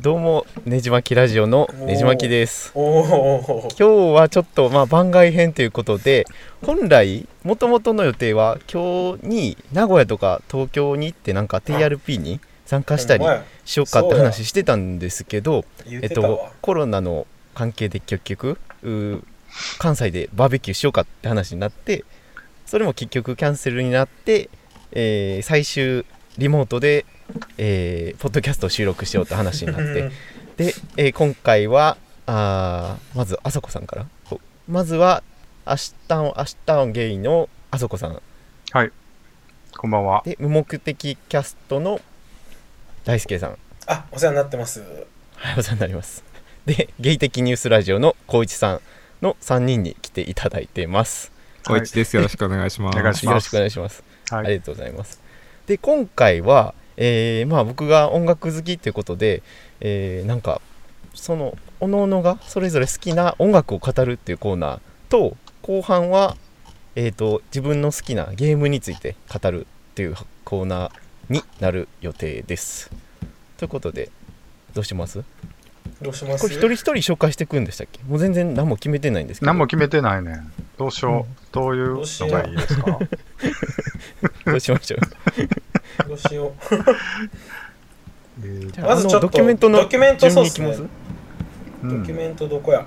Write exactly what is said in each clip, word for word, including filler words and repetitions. どうもねじまきラジオのねじまきです。おお、今日はちょっと、まあ、番外編ということで、本来もともとの予定は今日に名古屋とか東京に行ってなんか ティーアールピー に参加したりしようかって話してたんですけど、えっと、コロナの関係で結局関西でバーベキューしようかって話になって、それも結局キャンセルになって、えー、最終リモートでえー、ポッドキャストを収録しようって話になってで、えー、今回はあまずあさこさんから、まずは明日の明日のゲイのあさこさん、はい、こんばんは。で、無目的キャストの大輔さん、あ、お世話になってます。はい、お世話になります。で、ゲイ的ニュースラジオのこういちさんのさんにんに来ていただいてます。こういちです、よろしくお願いします。よろしくお願いします。ありがとうございます。で、今回はえーまあ、僕が音楽好きということで、えー、なんかそのおのおのがそれぞれ好きな音楽を語るっていうコーナーと、後半は、えー、と自分の好きなゲームについて語るっていうコーナーになる予定です。ということでどうしますどうしますこれ一人一人紹介していくんでしたっけ？もう全然何も決めてないんですけど。何も決めてないね。どうしよう、うん、どういうのがいいですか？どうしましょうどうしよう、えー、まずちょっとドキュメントの順にいきます？ドキュメントどこや、うん、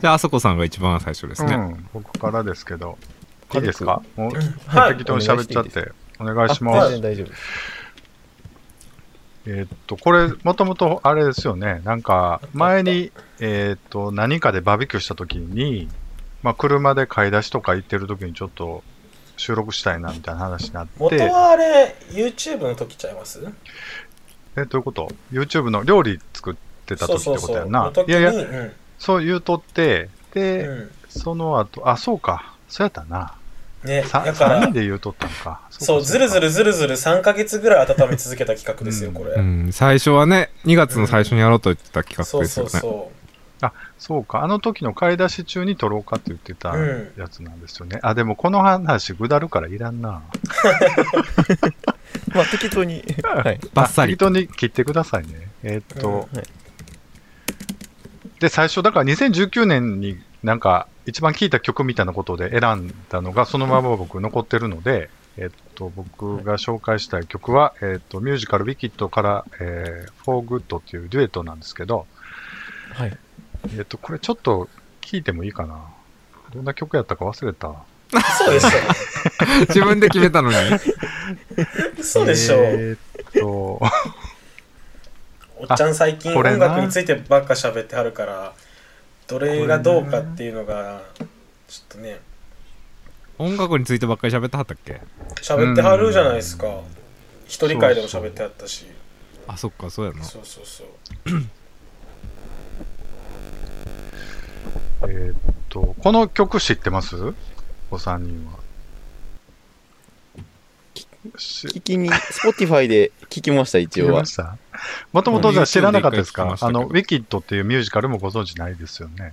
じゃああそこさんが一番最初ですね、うん、僕からですけどいいですか？もう適当に喋っちゃってお願いします。全然大丈夫。えー、っとこれもともとあれですよね、なんか前にえー、っと何かでバーベキューした時に、まあ、車で買い出しとか行ってる時にちょっと収録したいなみたいな話になって、元はあれ YouTube の時ちゃいます？え、どういうこと？ YouTube の料理作ってた時ってことやな。そうそうそう、いやいや、うん、そう言うとってで、うん、その後あそうかそうやったな。ね、さんにんで言うとったのか。そう、ずるずるずるずるさんかげつぐらい温め続けた企画ですよ、これ、うんうん。最初はね、にがつの最初にやろうと言ってた企画ですよね。うん、そうそうそう。あ、そうか。あの時の買い出し中に撮ろうかって言ってたやつなんですよね。うん、あ、でもこの話、ぐだるからいらんな。まあ、適当に、はい、バッサリ。適当に切ってくださいね。えー、っと、うん、はい。で、最初、だからにせんじゅうきゅうねんになんか、一番聴いた曲みたいなことで選んだのがそのまま僕残ってるので、えっと僕が紹介したい曲は、えっとミュージカルウィキッドから、えー、For Good っていうデュエットなんですけど、はい、えっとこれちょっと聴いてもいいかな。どんな曲やったか忘れた。そうでしょ自分で決めたのにそうでしょ。えっとおっちゃん最近音楽についてばっか喋ってはるから、どれがどうかっていうのがちょっとね。音楽についてばっかり喋ってはったっけ？喋ってはるじゃないですか。一人会でも喋ってはったし。そうそう、あ、そっか、そうやな。そうそうそうえっとこの曲知ってます？お三人は。聞きに Spotify で聞きました一応は。もともとじゃ知らなかったですか？あのウィキッドっていうミュージカルもご存知ないですよね。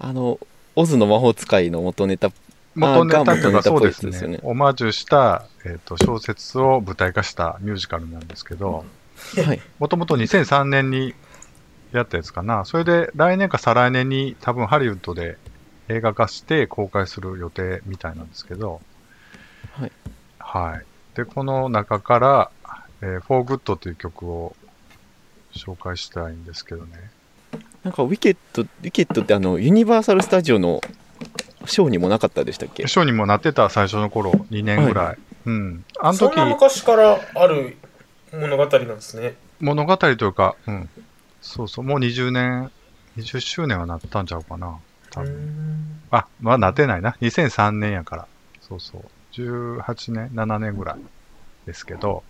あのオズの魔法使いの元ネタ、元ネタというかそうですね。オマージュした、えー、と小説を舞台化したミュージカルなんですけど、もともとにせんさんねんにやったやつかな。それで来年か再来年に多分ハリウッドで映画化して公開する予定みたいなんですけど、はい。はい、でこの中から、えー、For Good という曲を紹介したいんですけどね。なんかウィケット、ウィケットってあのユニバーサルスタジオのショーにもなかったでしたっけ？ショーにもなってた、最初の頃にねんぐらい、はい、うん、あの時。そんな昔からある物語なんですね。物語というか、うん、そうそう、もうにじゅうねん、にじゅっしゅうねんはなったんちゃうかな多分。うーん、あ、まあなってないな、にせんさんねんやから。そうそう、じゅうはちねん、ななねんぐらいですけど、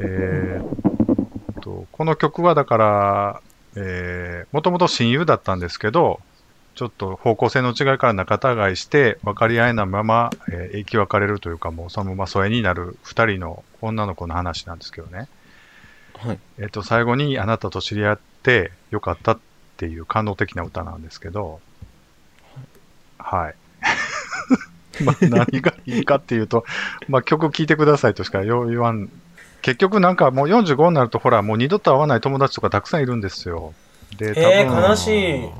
えー、とこの曲はだからもともと親友だったんですけど、ちょっと方向性の違いから仲違いして分かり合えないまま、えー、生き別れるというか、もうそのまま疎遠になるふたりの女の子の話なんですけどね、はい。えー、と最後にあなたと知り合ってよかったっていう感動的な歌なんですけど、はいまあ、何がいいかっていうと、まあ、曲聴いてくださいとしか言わん結局なんかもうよんじゅうごになるとほらもう二度と会わない友達とかたくさんいるんですよ。で、多分、えー、悲しい。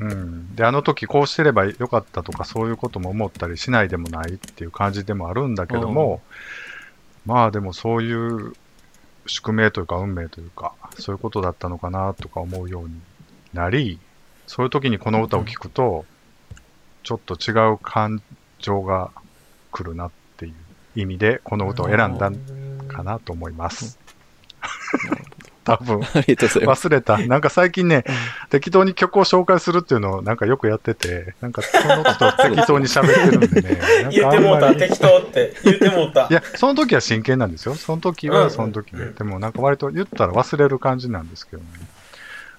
うん、であの時こうしてればよかったとかそういうことも思ったりしないでもないっていう感じでもあるんだけども、うん、まあでもそういう宿命というか運命というかそういうことだったのかなとか思うようになり、そういう時にこの歌を聴くとちょっと違う感情が来るなっていう意味でこの歌を選んだかなと思います。多分忘れた。なんか最近ね、うん、適当に曲を紹介するっていうのをなんかよくやってて、なんかその人適当に喋ってるんでね。言ってもうた、適当って言ってもうた。いや、その時は真剣なんですよ。その時はその時で、うん、でもなんか割と言ったら忘れる感じなんですけどね。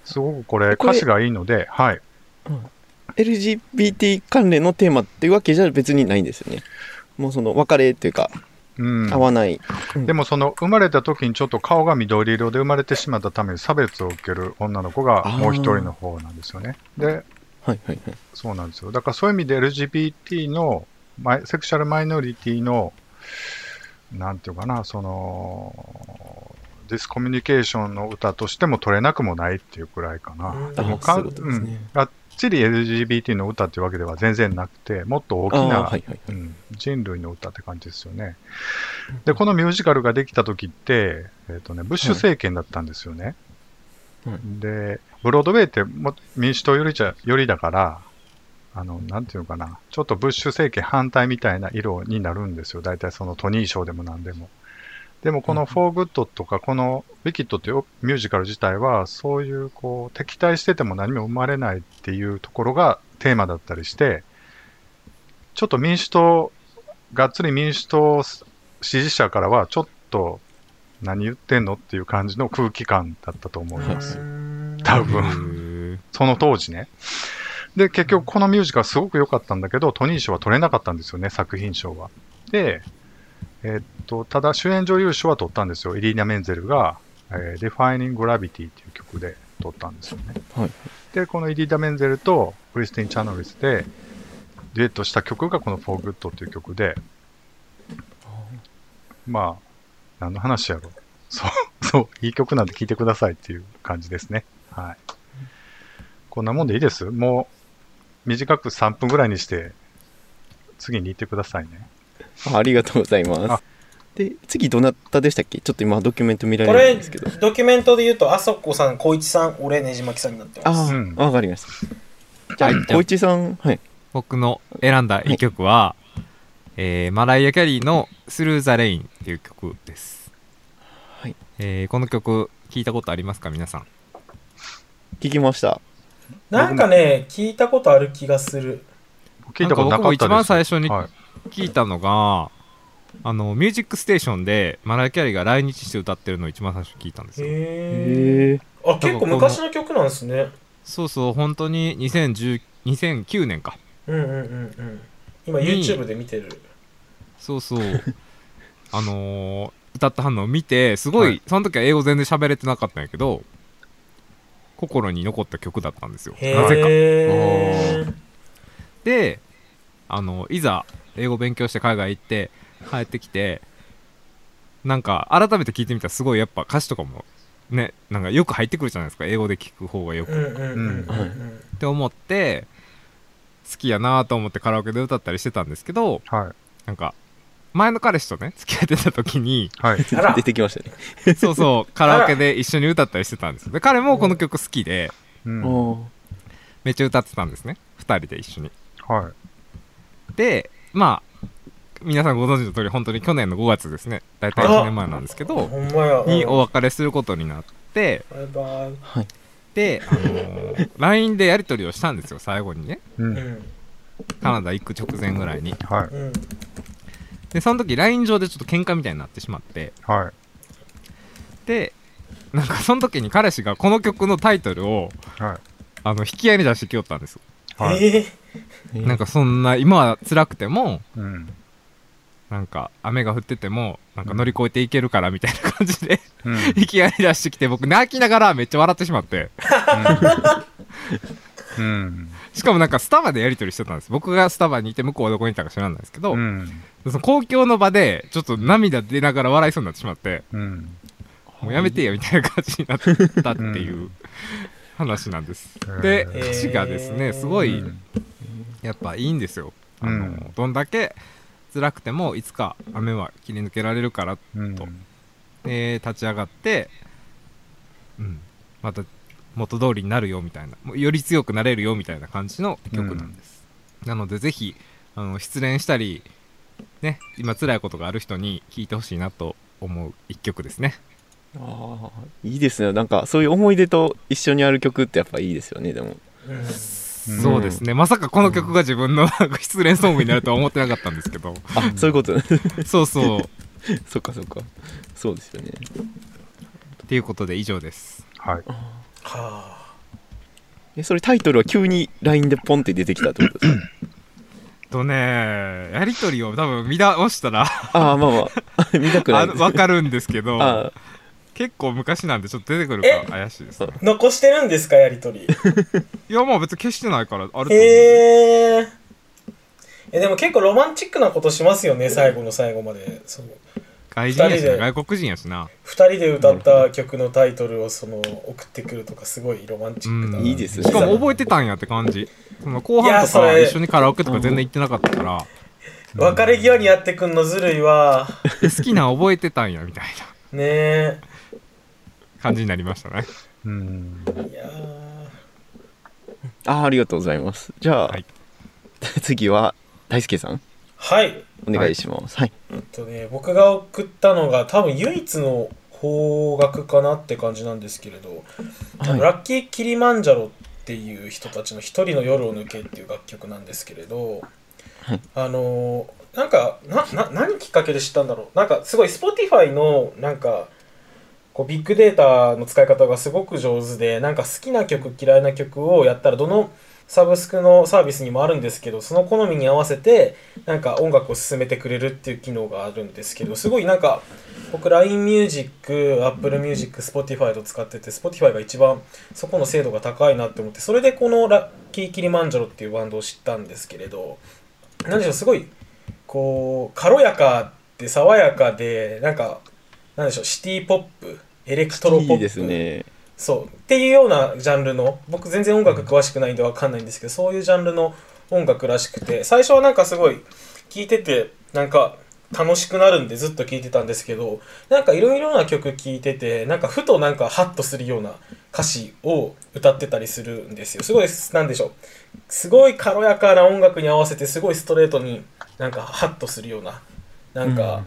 すごくこれ、これ歌詞がいいので、はい、うん。エルジービーティー 関連のテーマっていうわけじゃ別にないんですよね。もうその別れというか。うん、合わない、うん、でもその生まれた時にちょっと顔が緑色で生まれてしまったために差別を受ける女の子がもう一人の方なんですよね。で、はいはいはい、そうなんですよ。だからそういう意味で エルジービーティー のセクシャルマイノリティのなんていうかな、そのディスコミュニケーションの歌としても取れなくもないっていうくらいかな、うん、でもか、うん、がっちり エルジービーティー の歌っていうわけでは全然なくて、もっと大きな、はいはい、うん、人類の歌って感じですよね。でこのミュージカルができた時って、えーとね、ブッシュ政権だったんですよね、はい、でブロードウェイっても民主党寄りじゃ、寄りだから、あのなんていうかな、ちょっとブッシュ政権反対みたいな色になるんですよ、大体そのトニー賞でもなんでも。でもこの For Good とかこの Wicked というミュージカル自体はそういうこう敵対してても何も生まれないっていうところがテーマだったりして、ちょっと民主党がっつり民主党支持者からはちょっと何言ってんのっていう感じの空気感だったと思います、多分その当時ね。で結局このミュージカルすごく良かったんだけどトニー賞は取れなかったんですよね、作品賞は。でえー、っとただ主演女優賞は取ったんですよ。イリーナ・メンゼルが、えー、Defining Gravity っていう曲で取ったんですよね、はい、でこのイリーナ・メンゼルとクリスティン・チャノリスでデュエットした曲がこの For Good っていう曲で、まあ何の話やろ、そうそういい曲なんで聴いてくださいっていう感じですね、はい。こんなもんでいいです。もう短くさんぷんぐらいにして次に行ってくださいね。あ, ありがとうございます。で次どなたでしたっけ？ちょっと今ドキュメント見られないんですけど。これドキュメントで言うとあそこさん、小一さん、俺ねじまきさんになってます。あ、うん、あ、わかりました。じゃあ小一さん、はい。僕の選んだ一曲は、はい、えー、マライア・キャリーのスルー・ザ・レインっていう曲です。はい。えー、この曲聞いたことありますか皆さん？聞きました。なんかね聞いたことある気がする。聞いたことなかったです。僕も一番最初に、はい、聞いたのがあのミュージックステーションでマライア・キャリーが来日して歌ってるのを一番最初聞いたんですよ。へー、あ、結構昔の曲なんですね。そうそう、本当ににせんきゅうねんか、うんうんうんうん、今 YouTube で見てる。そうそうあのー、歌った反応を見てすごい、はい、その時は英語全然喋れてなかったんやけど心に残った曲だったんですよ、なぜか。であのいざ英語勉強して海外行って帰ってきてなんか改めて聞いてみたらすごいやっぱ歌詞とかもねなんかよく入ってくるじゃないですか、英語で聞く方がよく、うんうんうん、って思って好きやなと思ってカラオケで歌ったりしてたんですけど、はい、なんか前の彼氏とね付き合ってた時に、はい、出てきましたねそうそうカラオケで一緒に歌ったりしてたんですよ。で彼もこの曲好きで、うんうん、めっちゃ歌ってたんですね、ふたりで一緒に、はい。でまあ皆さんご存知の通り本当に去年のごがつですね、だいたいいちねんまえなんですけど、うん、にお別れすることになって、バイバイ、はい、で、あのー、ライン でやり取りをしたんですよ最後にね、うん、カナダ行く直前ぐらいに、うん、はい、でその時 ライン 上でちょっと喧嘩みたいになってしまって、はい、でなんかその時に彼氏がこの曲のタイトルを、はい、あの引き合いに出してきよったんですよ、はい、えー、なんかそんな今は辛くても、うん、なんか雨が降っててもなんか乗り越えていけるからみたいな感じで、うん、いきなり出してきて僕泣きながらめっちゃ笑ってしまって、うん、うん、しかもなんかスタバでやり取りしてたんです。僕がスタバにいて向こうはどこにいたか知らないんですけど、うん、その公共の場でちょっと涙出ながら笑いそうになってしまって、うん、もうやめてよみたいな感じになったっていう話なんです、うん、で歌詞がですねすごいやっぱいいんですよ。あの、うん、どんだけ辛くてもいつか雨は切り抜けられるからと、うん、で立ち上がって、うん、また元通りになるよみたいな、より強くなれるよみたいな感じの曲なんです、うん、なのでぜひあの失恋したりね、今辛いことがある人に聴いてほしいなと思う一曲ですね。あ、いいですね。なんかそういう思い出と一緒にある曲ってやっぱいいですよね。でも、うん、そうですね、まさかこの曲が自分の失恋ソングになるとは思ってなかったんですけどあ、そういうこと、ね、そうそうそっかそっか、そうですよね。ということで以上です。はいはあ、えそれタイトルは急に ライン でポンって出てきたってことですか？とね、やり取りを多分見直したらああまあまあ見たくないですあ分かるんですけどああ結構昔なんでちょっと出てくるか怪しいですね。残してるんですかやり取りいやまあ別に消してないからあると思う。へえー、でも結構ロマンチックなことしますよね、最後の最後まで。その外人やしな、外国人やしな、ふたりで歌った曲のタイトルをその送ってくるとかすごいロマンチックだな、うん、いいですね。しかも覚えてたんやって感じ。その後半とか一緒にカラオケとか全然行ってなかったから、うん、別れ際にやってくんのずるいわ好きなん覚えてたんやみたいなねえ感じになりましたね。うん、いやあ、ありがとうございます。じゃあ、はい、次は大輔さん、はいお願いします。はい、えっとね、僕が送ったのが多分唯一の邦楽かなって感じなんですけれど、はい、ラッキーキリマンジャロっていう人たちの一人の夜を抜けっていう楽曲なんですけれど、はい、あのなんかなな何きっかけで知ったんだろう。なんかすごい Spotify のなんかこうビッグデータの使い方がすごく上手で、なんか好きな曲嫌いな曲をやったらどのサブスクのサービスにもあるんですけど、その好みに合わせてなんか音楽を進めてくれるっていう機能があるんですけど、すごいなんか僕 ライン ミュージック、Apple ミュージック、Spotify と使ってて Spotify が一番そこの精度が高いなって思って、それでこのラッキーキリマンジャロっていうバンドを知ったんですけれど、何でしょう、すごいこう軽やかで爽やかで、なんか何でしょう、シティポップ、エレクトロポップ、いいですね、そうっていうようなジャンルの、僕全然音楽詳しくないんで分かんないんですけど、そういうジャンルの音楽らしくて、最初はなんかすごい聴いててなんか楽しくなるんでずっと聴いてたんですけど、なんかいろいろな曲聴いてて、なんかふとなんかハッとするような歌詞を歌ってたりするんですよ。すごいなんでしょう、すごい軽やかな音楽に合わせてすごいストレートになんかハッとするような、なんか、うん、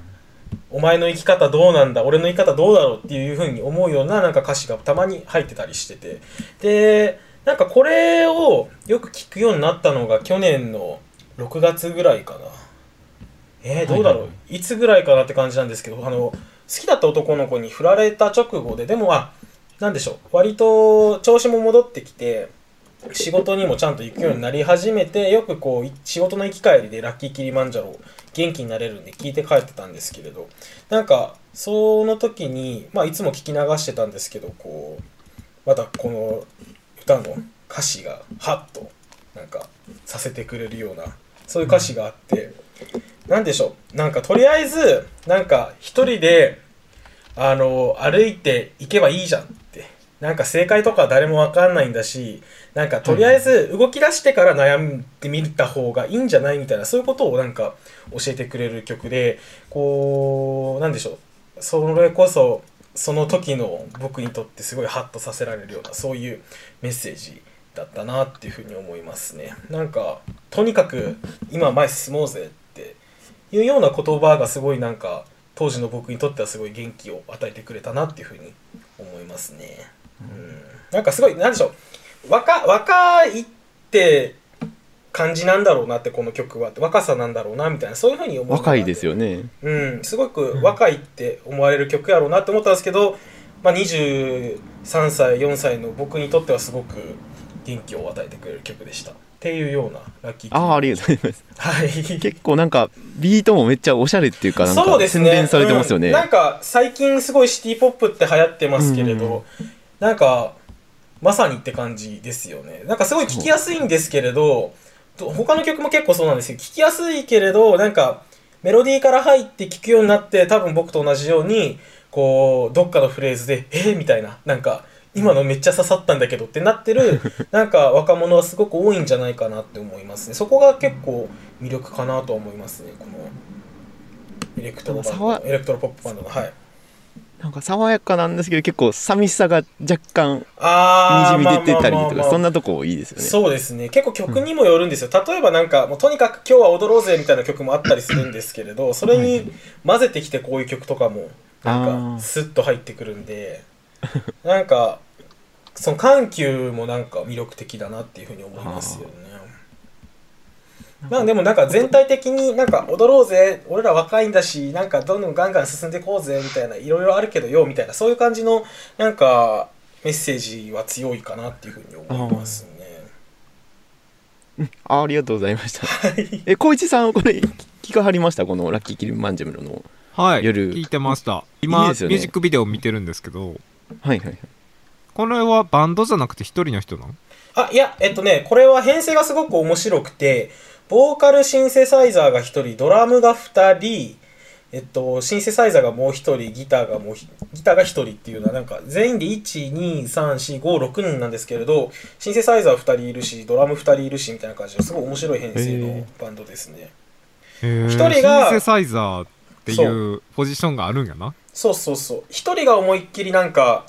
お前の生き方どうなんだ、俺の生き方どうだろうっていう風に思うようななんか歌詞がたまに入ってたりしてて、でなんかこれをよく聞くようになったのが去年のろくがつぐらいかな、えー、どうだろう、はいはい、いつぐらいかなって感じなんですけど、あの好きだった男の子に振られた直後で、でもあ、なんでしょう、割と調子も戻ってきて仕事にもちゃんと行くようになり始めて、よくこう仕事の行き帰りでラッキーキリマンジャロを元気になれるんで聞いて帰ってたんですけれど、なんかその時に、まあ、いつも聞き流してたんですけど、こうまたこの歌の歌詞がハッとなんかさせてくれるような、そういう歌詞があって、なんでしょう、なんかとりあえずなんか一人であの歩いていけばいいじゃんって、なんか正解とか誰も分かんないんだし、なんかとりあえず動き出してから悩んでみた方がいいんじゃないみたいな、そういうことをなんか教えてくれる曲で、こうなんでしょう、それこそその時の僕にとってすごいハッとさせられるような、そういうメッセージだったなっていうふうに思いますね。なんかとにかく今前進もうぜっていうような言葉がすごいなんか当時の僕にとってはすごい元気を与えてくれたなっていうふうに思いますね。うん、なんかすごいなんでしょう、若, 若いって感じなんだろうなって、この曲は若さなんだろうなみたいな、そういう風に思う。若いですよね、うん、すごく若いって思われる曲やろうなって思ったんですけど、まあ、にじゅうさんさいよんさいの僕にとってはすごく元気を与えてくれる曲でしたっていうようなラッキー。ああ、ありがとうございます、はい、結構なんかビートもめっちゃおしゃれっていうか、なんか洗練されてますよね、うん、なんか最近すごいシティポップって流行ってますけれど、うん、なんかまさにって感じですよね。なんかすごい聞きやすいんですけれど、他の曲も結構そうなんですけど、聞きやすいけれど、なんかメロディーから入って聞くようになって、多分僕と同じようにこうどっかのフレーズでえー、みたいな、なんか今のめっちゃ刺さったんだけどってなってるなんか若者はすごく多いんじゃないかなって思いますね。そこが結構魅力かなと思いますね、このエレクトロバンド、エレクトロポップバンドの、はい、なんか爽やかなんですけど結構寂しさが若干にじみ出てたりとか、そんなとこいいですよね。そうですね、結構曲にもよるんですよ、うん、例えばなんかもうとにかく今日は踊ろうぜみたいな曲もあったりするんですけれど、それに混ぜてきてこういう曲とかもなんかスッと入ってくるんで、なんかその緩急もなんか魅力的だなっていうふうに思いますよね。まあでもなんか全体的になんか踊ろうぜ、俺ら若いんだし、なんかどんどんガンガン進んでこうぜみたいな、いろいろあるけどよみたいな、そういう感じのなんかメッセージは強いかなっていうふうに思いますね。ああ、ありがとうございました。え、小市さんこれ聞かはりましたこのラッキーキリマンジャロの。はい、夜聞いてました。今いいですよね、ミュージックビデオ見てるんですけど。はいはいはい。これはバンドじゃなくて一人の人なの？あ、いや、えっとね、これは編成がすごく面白くて、ボーカルシンセサイザーがひとり、ドラムがふたり、えっと、シンセサイザーがもうひとり、ギターがもうひ、ギターがひとりっていうのは、なんか全員でいち、に、さん、し、ご、ろくにんなんですけれど、シンセサイザーふたりいるし、ドラムふたりいるしみたいな感じで、すごい面白い編成のバンドですね。ひとりがシンセサイザーっていうポジションがあるんやな。そうそうそう、ひとりが思いっきりなんか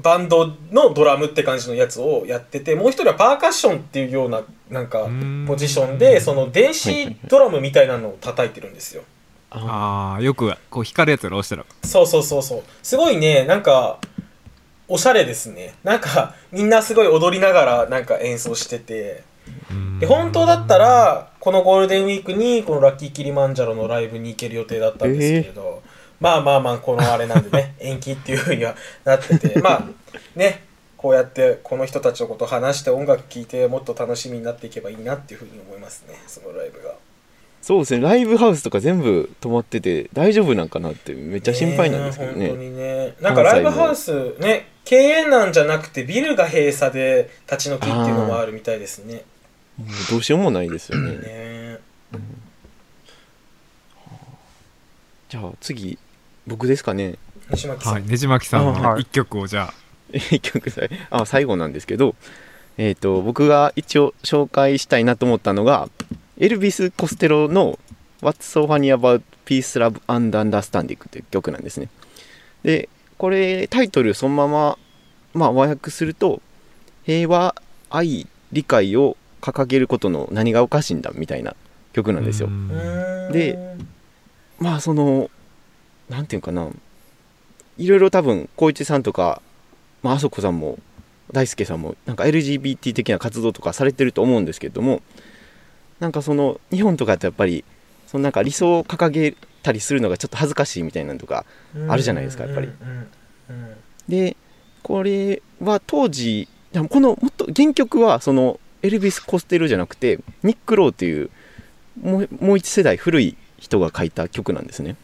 バンドのドラムって感じのやつをやってて、もう一人はパーカッションっていうようななんかポジションで、その電子ドラムみたいなのを叩いてるんですよ。ああ、よくこう光るやつを押したら。そうそうそうそう、すごいね、なんかおしゃれですね。なんかみんなすごい踊りながらなんか演奏してて、で本当だったらこのゴールデンウィークにこのラッキーキリマンジャロのライブに行ける予定だったんですけれど、えーまあまあまあ、このあれなんでね、延期っていうふうにはなってて、まあね、こうやってこの人たちのことを話して音楽聴いて、もっと楽しみになっていけばいいなっていうふうに思いますね、そのライブが。そうですね、ライブハウスとか全部止まってて大丈夫なんかなってめっちゃ心配なんですけどね。本当にね、なんかライブハウスね、経営難じゃなくてビルが閉鎖で立ち退きっていうのもあるみたいですね。どうしようもないですよね。ね、うん、じゃあ次僕ですかね。ねじまきさん、はい、ねじまきさんはいっきょくをじゃあいっきょくさい、あ、最後なんですけど、えーと、僕が一応紹介したいなと思ったのがエルビス・コステロの What's so funny about peace, love, and understanding という曲なんですね。で、これタイトルそのまま、まあ、和訳すると平和、愛、理解を掲げることの何がおかしいんだみたいな曲なんですよ。で、まあそのなんていうかな、いろいろ多分小市さんとか、まあ、あそこさんも大輔さんもなんか エルジービーティー 的な活動とかされてると思うんですけれども、なんかその日本とかってやっぱりそのなんか理想を掲げたりするのがちょっと恥ずかしいみたいなのとかあるじゃないですか、やっぱり。で、これは当時このもっと原曲はそのエルビス・コステロじゃなくてニック・ローというもう、もう一世代古い人が書いた曲なんですね。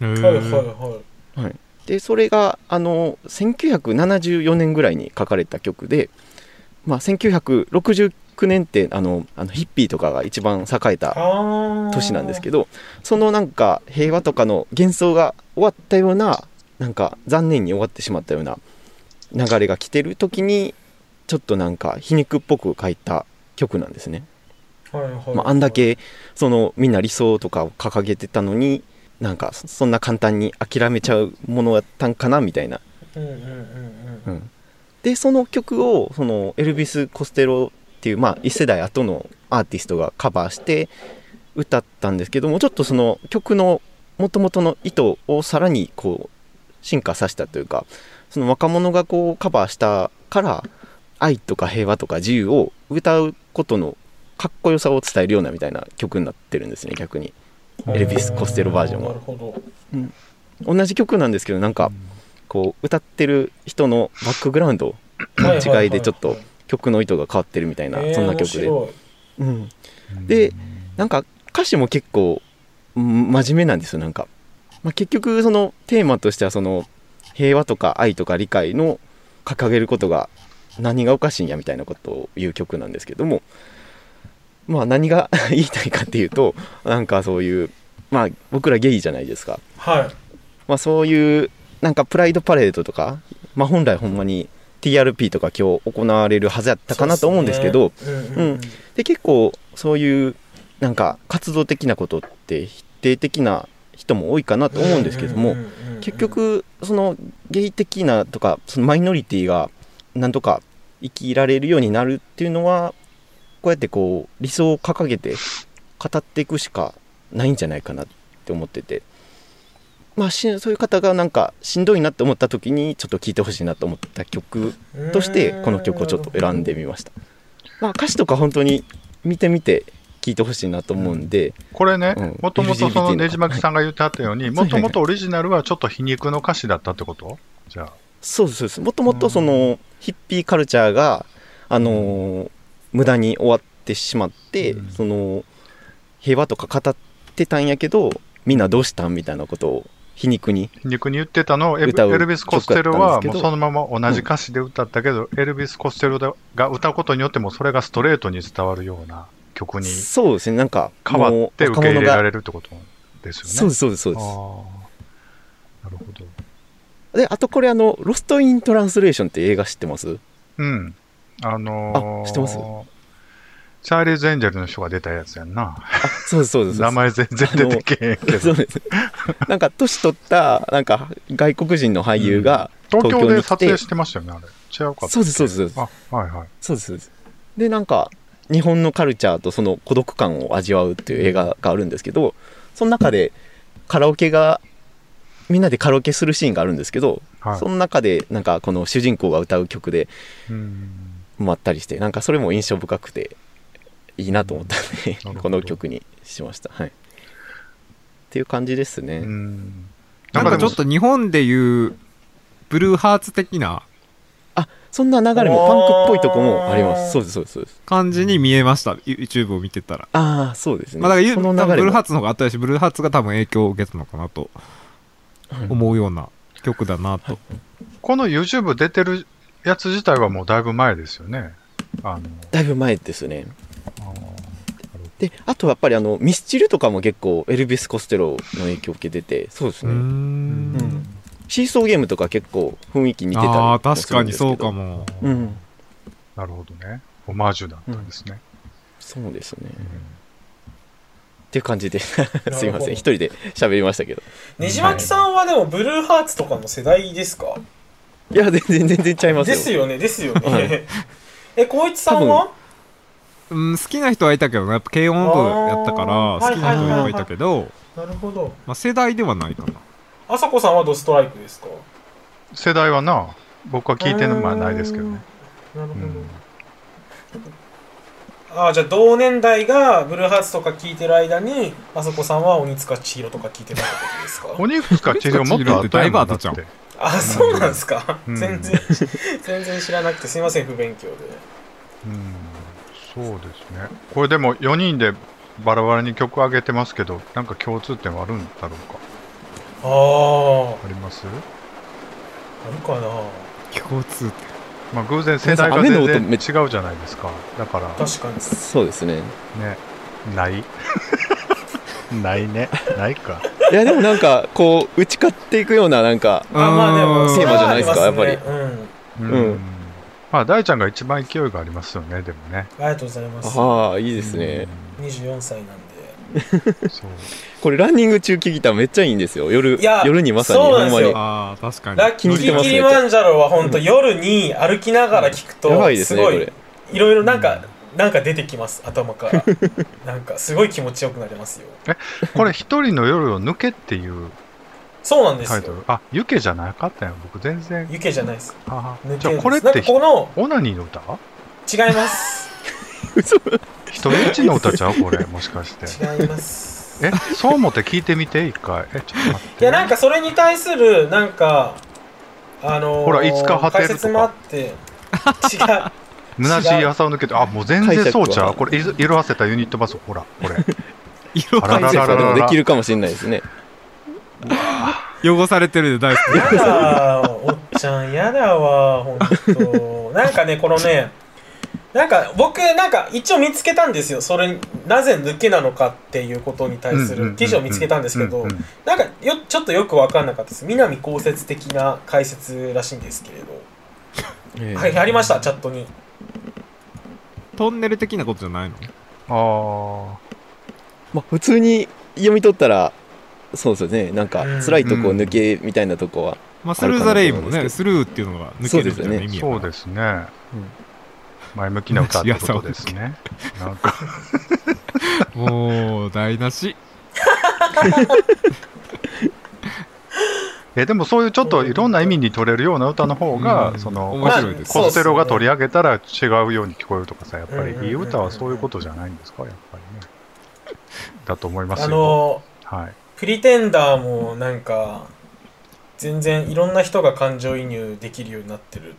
はいはいはい、はい、でそれがあのせんきゅうひゃくななじゅうよねんぐらいに書かれた曲で、まあ、せんきゅうひゃくろくじゅうきゅうねんってあのあのヒッピーとかが一番栄えた年なんですけど、そのなんか平和とかの幻想が終わったような、なんか残念に終わってしまったような流れが来てる時にちょっとなんか皮肉っぽく書いた曲なんですね。はいはいはい、まあ、あんだけそのみんな理想とかを掲げてたのに、なんかそんな簡単に諦めちゃうものだったんかなみたいな、うんうんうんうんうん、でその曲をそのエルビス・コステロっていう、まあ、一世代後のアーティストがカバーして歌ったんですけども、ちょっとその曲のもともとの意図をさらにこう進化させたというか、その若者がこうカバーしたから愛とか平和とか自由を歌うことのかっこよさを伝えるようなみたいな曲になってるんですね、逆にエルビス・コステロバージョンは。なるほど、うん、同じ曲なんですけど、なんかこう歌ってる人のバックグラウンドの違いでちょっと曲の意図が変わってるみたいな、そんな曲で、うん、でなんか歌詞も結構真面目なんですよ、なんか、まあ、結局そのテーマとしてはその平和とか愛とか理解の掲げることが何がおかしいんやみたいなことを言う曲なんですけども、まあ何が言いたいかっていうと、なんかそういう、まあ僕らゲイじゃないですか、はい、まあそういうなんかプライドパレードとか、まあ本来ほんまに ティーアールピー とか今日行われるはずやったかなと思うんですけど、そうですね、うんうんうん、で結構そういうなんか活動的なことって否定的な人も多いかなと思うんですけども、結局そのゲイ的なとかそのマイノリティがなんとか生きられるようになるっていうのは、こうやってこう理想を掲げて語っていくしかないんじゃないかなって思ってて、まあしそういう方がなんかしんどいなって思った時にちょっと聴いてほしいなと思った曲としてこの曲をちょっと選んでみました。まあ歌詞とか本当に見てみて聴いてほしいなと思うんで、これね、もともとそのねじまきさんが言ってあったように、もともとオリジナルはちょっと皮肉の歌詞だったってこと？じゃあ、そうですそうです。もともとそのヒッピーカルチャーがあのー、無駄に終わってしまって、うん、その平和とか語ってたんやけど、みんなどうしたんみたいなことを皮肉に皮肉に言ってたのをエルヴィス・コステロはもうそのまま同じ歌詞で歌ったけど、うん、エルヴィス・コステロが歌うことによってもそれがストレートに伝わるような曲に、そうですね、なんか変わって受け入れられるってことですよね。そうですそうですそうです。あ、なるほど。であとこれあのロスト・イン・トランスレーションって映画知ってます？うん、あのー、あ知ってます？チャーリーズ・エンジェルの人が出たやつやんな。あ、そうですそうです。名前全然出てけへんけど。そうです。なんか年取ったなんか外国人の俳優が東京に来て、うん、東京で撮影してましたよねあれ。違うか。そうですそうですそうです。あ、はいはい。そうですそうです。でなんか日本のカルチャーとその孤独感を味わうっていう映画があるんですけど、その中でカラオケがみんなでカラオケするシーンがあるんですけど、はい、その中でなんかこの主人公が歌う曲でもあったりして、なんかそれも印象深くて。いいなと思ったのでこの曲にしました、はい、っていう感じですね。うん、なんかちょっと日本でいうブルーハーツ的な、あ、そんな流れもパンクっぽいとこもあります。そうですそうですそうです感じに見えました、うん、YouTube を見てたら。ああ、そうですね、まあ、だからその流れブルーハーツの方があったりし、ブルーハーツが多分影響を受けたのかなと思うような曲だなと、うん、この YouTube 出てるやつ自体はもうだいぶ前ですよね。あのだいぶ前ですね。であとやっぱりあのミスチルとかも結構エルヴィス・コステロの影響を受けてて、そうですね、うーん、うん、シーソーゲームとか結構雰囲気似てたりもするんですけど。あ、確かにそうかも、うん、なるほどね、オマージュだったんですね、うん、そうですね、うん、っていう感じで。すいません、一人で喋りましたけど。ねじまきさんはでもブルーハーツとかの世代ですか？いや全然全然ちゃいますよ。ですよねですよね、はい、え、光一さんは？うん、好きな人はいたけど、ね、やっぱ軽音部やったから好きな人はいたけど、なるほど、まあ、世代ではないかな。あさこさんはドストライクですか？世代はな、僕は聞いてるのはないですけどね。なるほど、うん、あ、じゃあ同年代がブルーハーツとか聞いてる間にあさこさんは鬼塚千尋とか聞いてなかったですか？鬼塚千尋もっと後だいぶ後ちゃう。あ、そうなんですか、うん、全然全然知らなくてすいません、不勉強で。うん、そうですね。これでもよにんでバラバラに曲上げてますけど、なんか共通点はあるんだろうか。ああ、あります？あるかな。共通点。まあ偶然世代が全然違うじゃないですか。だから。確かに。そうですね。ね、ない。ないね、ないか。いやでもなんかこう打ち勝っていくようななんかあ、まあでもテーマじゃないですか、やっぱり。うん。うん。うん、まあ、大ちゃんが一番勢いがありますよね、でもね。ありがとうございます。ああ、いいですね。にじゅうよんさいなんで。そう。これランニング中聴いためっちゃいいんですよ。夜、夜にまさに。そうなんですよ。ああ、確かに。ラッキーキリマンジャロは本当、うん、夜に歩きながら聴くと、うん、やばいですね、すごい、これ。いろいろなんか、うん、なんか出てきます、頭から。なんかすごい気持ちよくなりますよ。え、これ一人の夜を抜けっていう。そうなんですよ。あ、ユケじゃなかったよ。僕全然。ユケじゃないです。ああ、じゃあこれってこのオナニーの歌？違います。人のうちの歌ちゃうこれ、もしかして。違います。え、そう思って聞いてみて一回。え、ちょっと待って。いやなんかそれに対するなんかあのー、ほらいつか果てるとか。解説もあって。違う。虚しい朝を抜けて、あ、もう全然そうちゃう。これ色あせたユニットバス、ほらこれ。色あせたのできるかもしれないですね。汚されてるで大好き。やだ、おっちゃんやだわ、ほんと。そうなんかねこのねなんか僕なんか一応見つけたんですよ。それなぜ抜けなのかっていうことに対する記事を見つけたんですけど、なんかよちょっとよく分かんなかったです。南こうせつ的な解説らしいんですけれど、えー、はい、ありました。チャットにトンネル的なことじゃないの？ああ、まあ普通に読み取ったらそうですよね。なんか辛いとこ抜けみたいなとこは、うん、まあスルーザレイもね、スルーっていうのが抜けるっていう意味。そうですね、うん、前向きな歌ってことですね。なんかもう台無しえでもそういうちょっといろんな意味に取れるような歌の方が、うん、その面白いです。コステロが取り上げたら違うように聞こえるとかさ、やっぱりいい歌はそういうことじゃないんですか、やっぱりね。だと思いますよ。あのーはい、プリテンダーもなんか全然いろんな人が感情移入できるようになってる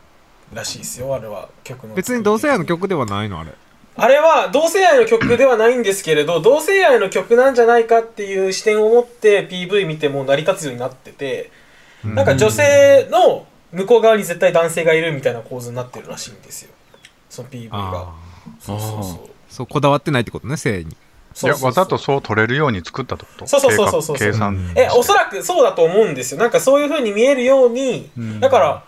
らしいですよ。あれは曲の別に同性愛の曲ではないのあれ。あれは同性愛の曲ではないんですけれど同性愛の曲なんじゃないかっていう視点を持って ピーブイ 見ても成り立つようになってて、なんか女性の向こう側に絶対男性がいるみたいな構図になってるらしいんですよ、その ピーブイ が。そうそうそう、そうこだわってないってことね、性に。いや、わざとそう取れるように作ったってこと。そうそうそうそうそう、計算。え、おそらくそうだと思うんですよ。なんかそういう風に見えるように、うん、だから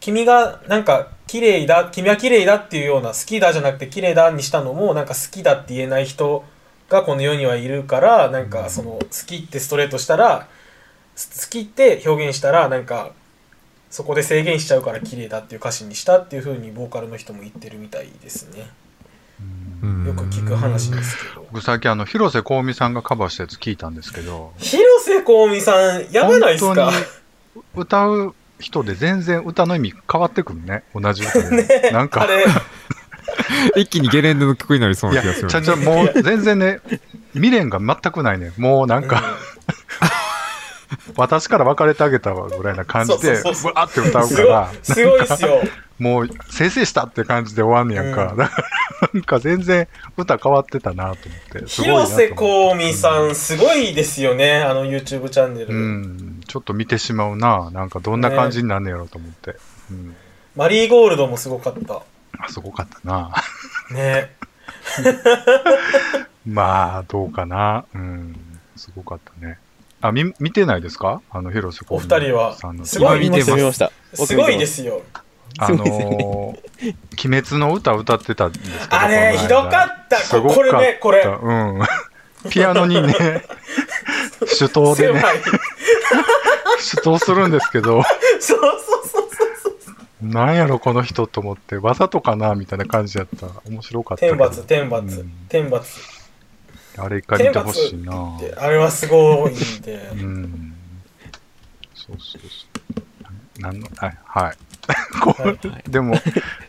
君がなんか綺麗だ、君は綺麗だっていうような、好きだじゃなくて綺麗だにしたのも、なんか好きだって言えない人がこの世にはいるから、なんかその好きってストレートしたら、好きって表現したらなんかそこで制限しちゃうから綺麗だっていう歌詞にしたっていう風にボーカルの人も言ってるみたいですね。よく聞く話ですけど、僕最近あの広瀬香美さんがカバーしたやつ聞いたんですけど、広瀬香美さんやばないですか。歌う人で全然歌の意味変わってくるね、同じ歌でね、なんかあれ一気にゲレンデの曲になりそうな気がする。いやちゃちゃもう全然ね未練が全くないね、もうなんか、うん私から別れてあげたぐらいな感じでブワーって歌うから、すごいですよ、もうせいせいしたって感じで終わんねやんか、うん、なんか全然歌変わってたなと思って。広瀬香美さんすごいですよね、あの YouTube チャンネル、うん、ちょっと見てしまうな、なんかどんな感じになんねやろうと思って、ね、うん、マリーゴールドもすごかった。あ、すごかったなねまあどうかな、うん、すごかったね。あ、見てないですか、あの広瀬香美さんの。お二人はすごい見てました。すごいですよ。あのー、鬼滅の歌歌ってたんですけど、あれひどかった。これね、これ、うん、ピアノにね手刀でね手刀するんですけどそうそうそうそうそう、なんやろこの人と思って、わざとかなみたいな感じだった。面白かった。天罰天罰、うん、天罰、あれ一回見てほしいな。あれはすごいんで。うん。そうそうそう。なんの、はいはい。でも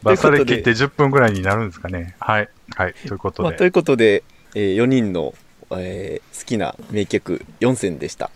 バサレ切ってじゅっぷんぐらいになるんですかね。はいはいということで。まあ、ということで、えー、よにんの、えー、好きな名曲よん選でした。